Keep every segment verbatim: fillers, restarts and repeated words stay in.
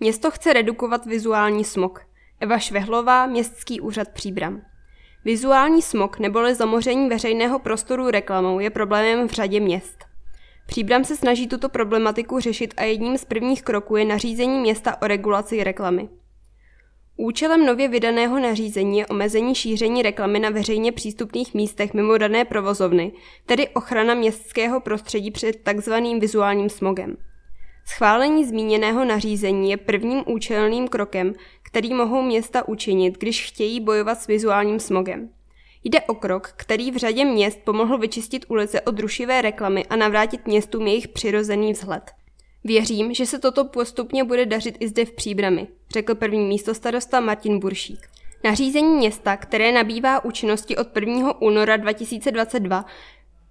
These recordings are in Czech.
Město chce redukovat vizuální smog. Eva Švehlová, Městský úřad Příbram. Vizuální smog neboli zamoření veřejného prostoru reklamou je problémem v řadě měst. Příbram se snaží tuto problematiku řešit a jedním z prvních kroků je nařízení města o regulaci reklamy. Účelem nově vydaného nařízení je omezení šíření reklamy na veřejně přístupných místech mimo dané provozovny, tedy ochrana městského prostředí před takzvaným vizuálním smogem. Schválení zmíněného nařízení je prvním účelným krokem, který mohou města učinit, když chtějí bojovat s vizuálním smogem. Jde o krok, který v řadě měst pomohl vyčistit ulice od rušivé reklamy a navrátit městům jejich přirozený vzhled. Věřím, že se toto postupně bude dařit i zde v Příbrami, řekl první místostarosta Martin Buršík. Nařízení města, které nabývá účinnosti od prvního února dva tisíce dvacet dva,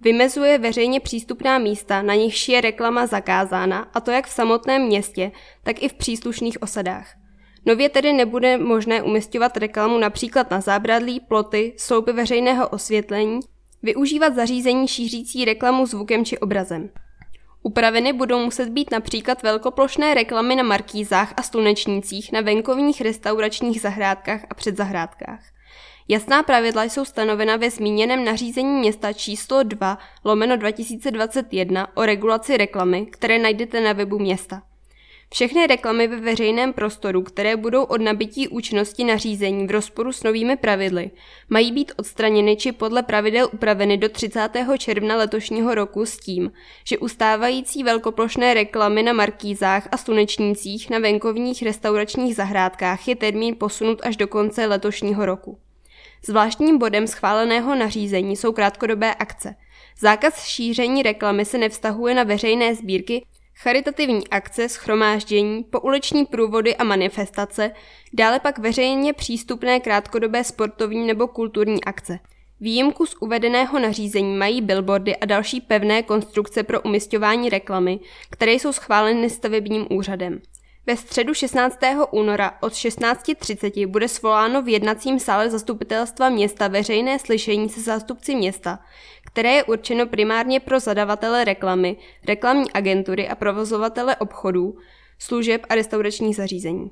vymezuje veřejně přístupná místa, na nichž je reklama zakázána, a to jak v samotném městě, tak i v příslušných osadách. Nově tedy nebude možné umisťovat reklamu například na zábradlí, ploty, sloupy veřejného osvětlení, využívat zařízení šířící reklamu zvukem či obrazem. Upraveny budou muset být například velkoplošné reklamy na markýzách a slunečnících, na venkovních restauračních zahrádkách a předzahrádkách. Jasná pravidla jsou stanovena ve zmíněném nařízení města číslo dva lomeno dva tisíce dvacet jedna o regulaci reklamy, které najdete na webu města. Všechny reklamy ve veřejném prostoru, které budou od nabytí účinnosti nařízení v rozporu s novými pravidly, mají být odstraněny či podle pravidel upraveny do třicátého června letošního roku s tím, že ustávající velkoplošné reklamy na markýzách a slunečnících na venkovních restauračních zahrádkách je termín posunut až do konce letošního roku. Zvláštním bodem schváleného nařízení jsou krátkodobé akce. Zákaz šíření reklamy se nevztahuje na veřejné sbírky, charitativní akce, shromáždění, pouliční průvody a manifestace, dále pak veřejně přístupné krátkodobé sportovní nebo kulturní akce. Výjimku z uvedeného nařízení mají billboardy a další pevné konstrukce pro umisťování reklamy, které jsou schváleny stavebním úřadem. Ve středu šestnáctého února od šestnáct třicet bude svoláno v jednacím sále zastupitelstva města veřejné slyšení se zástupci města, které je určeno primárně pro zadavatele reklamy, reklamní agentury a provozovatele obchodů, služeb a restauračních zařízení.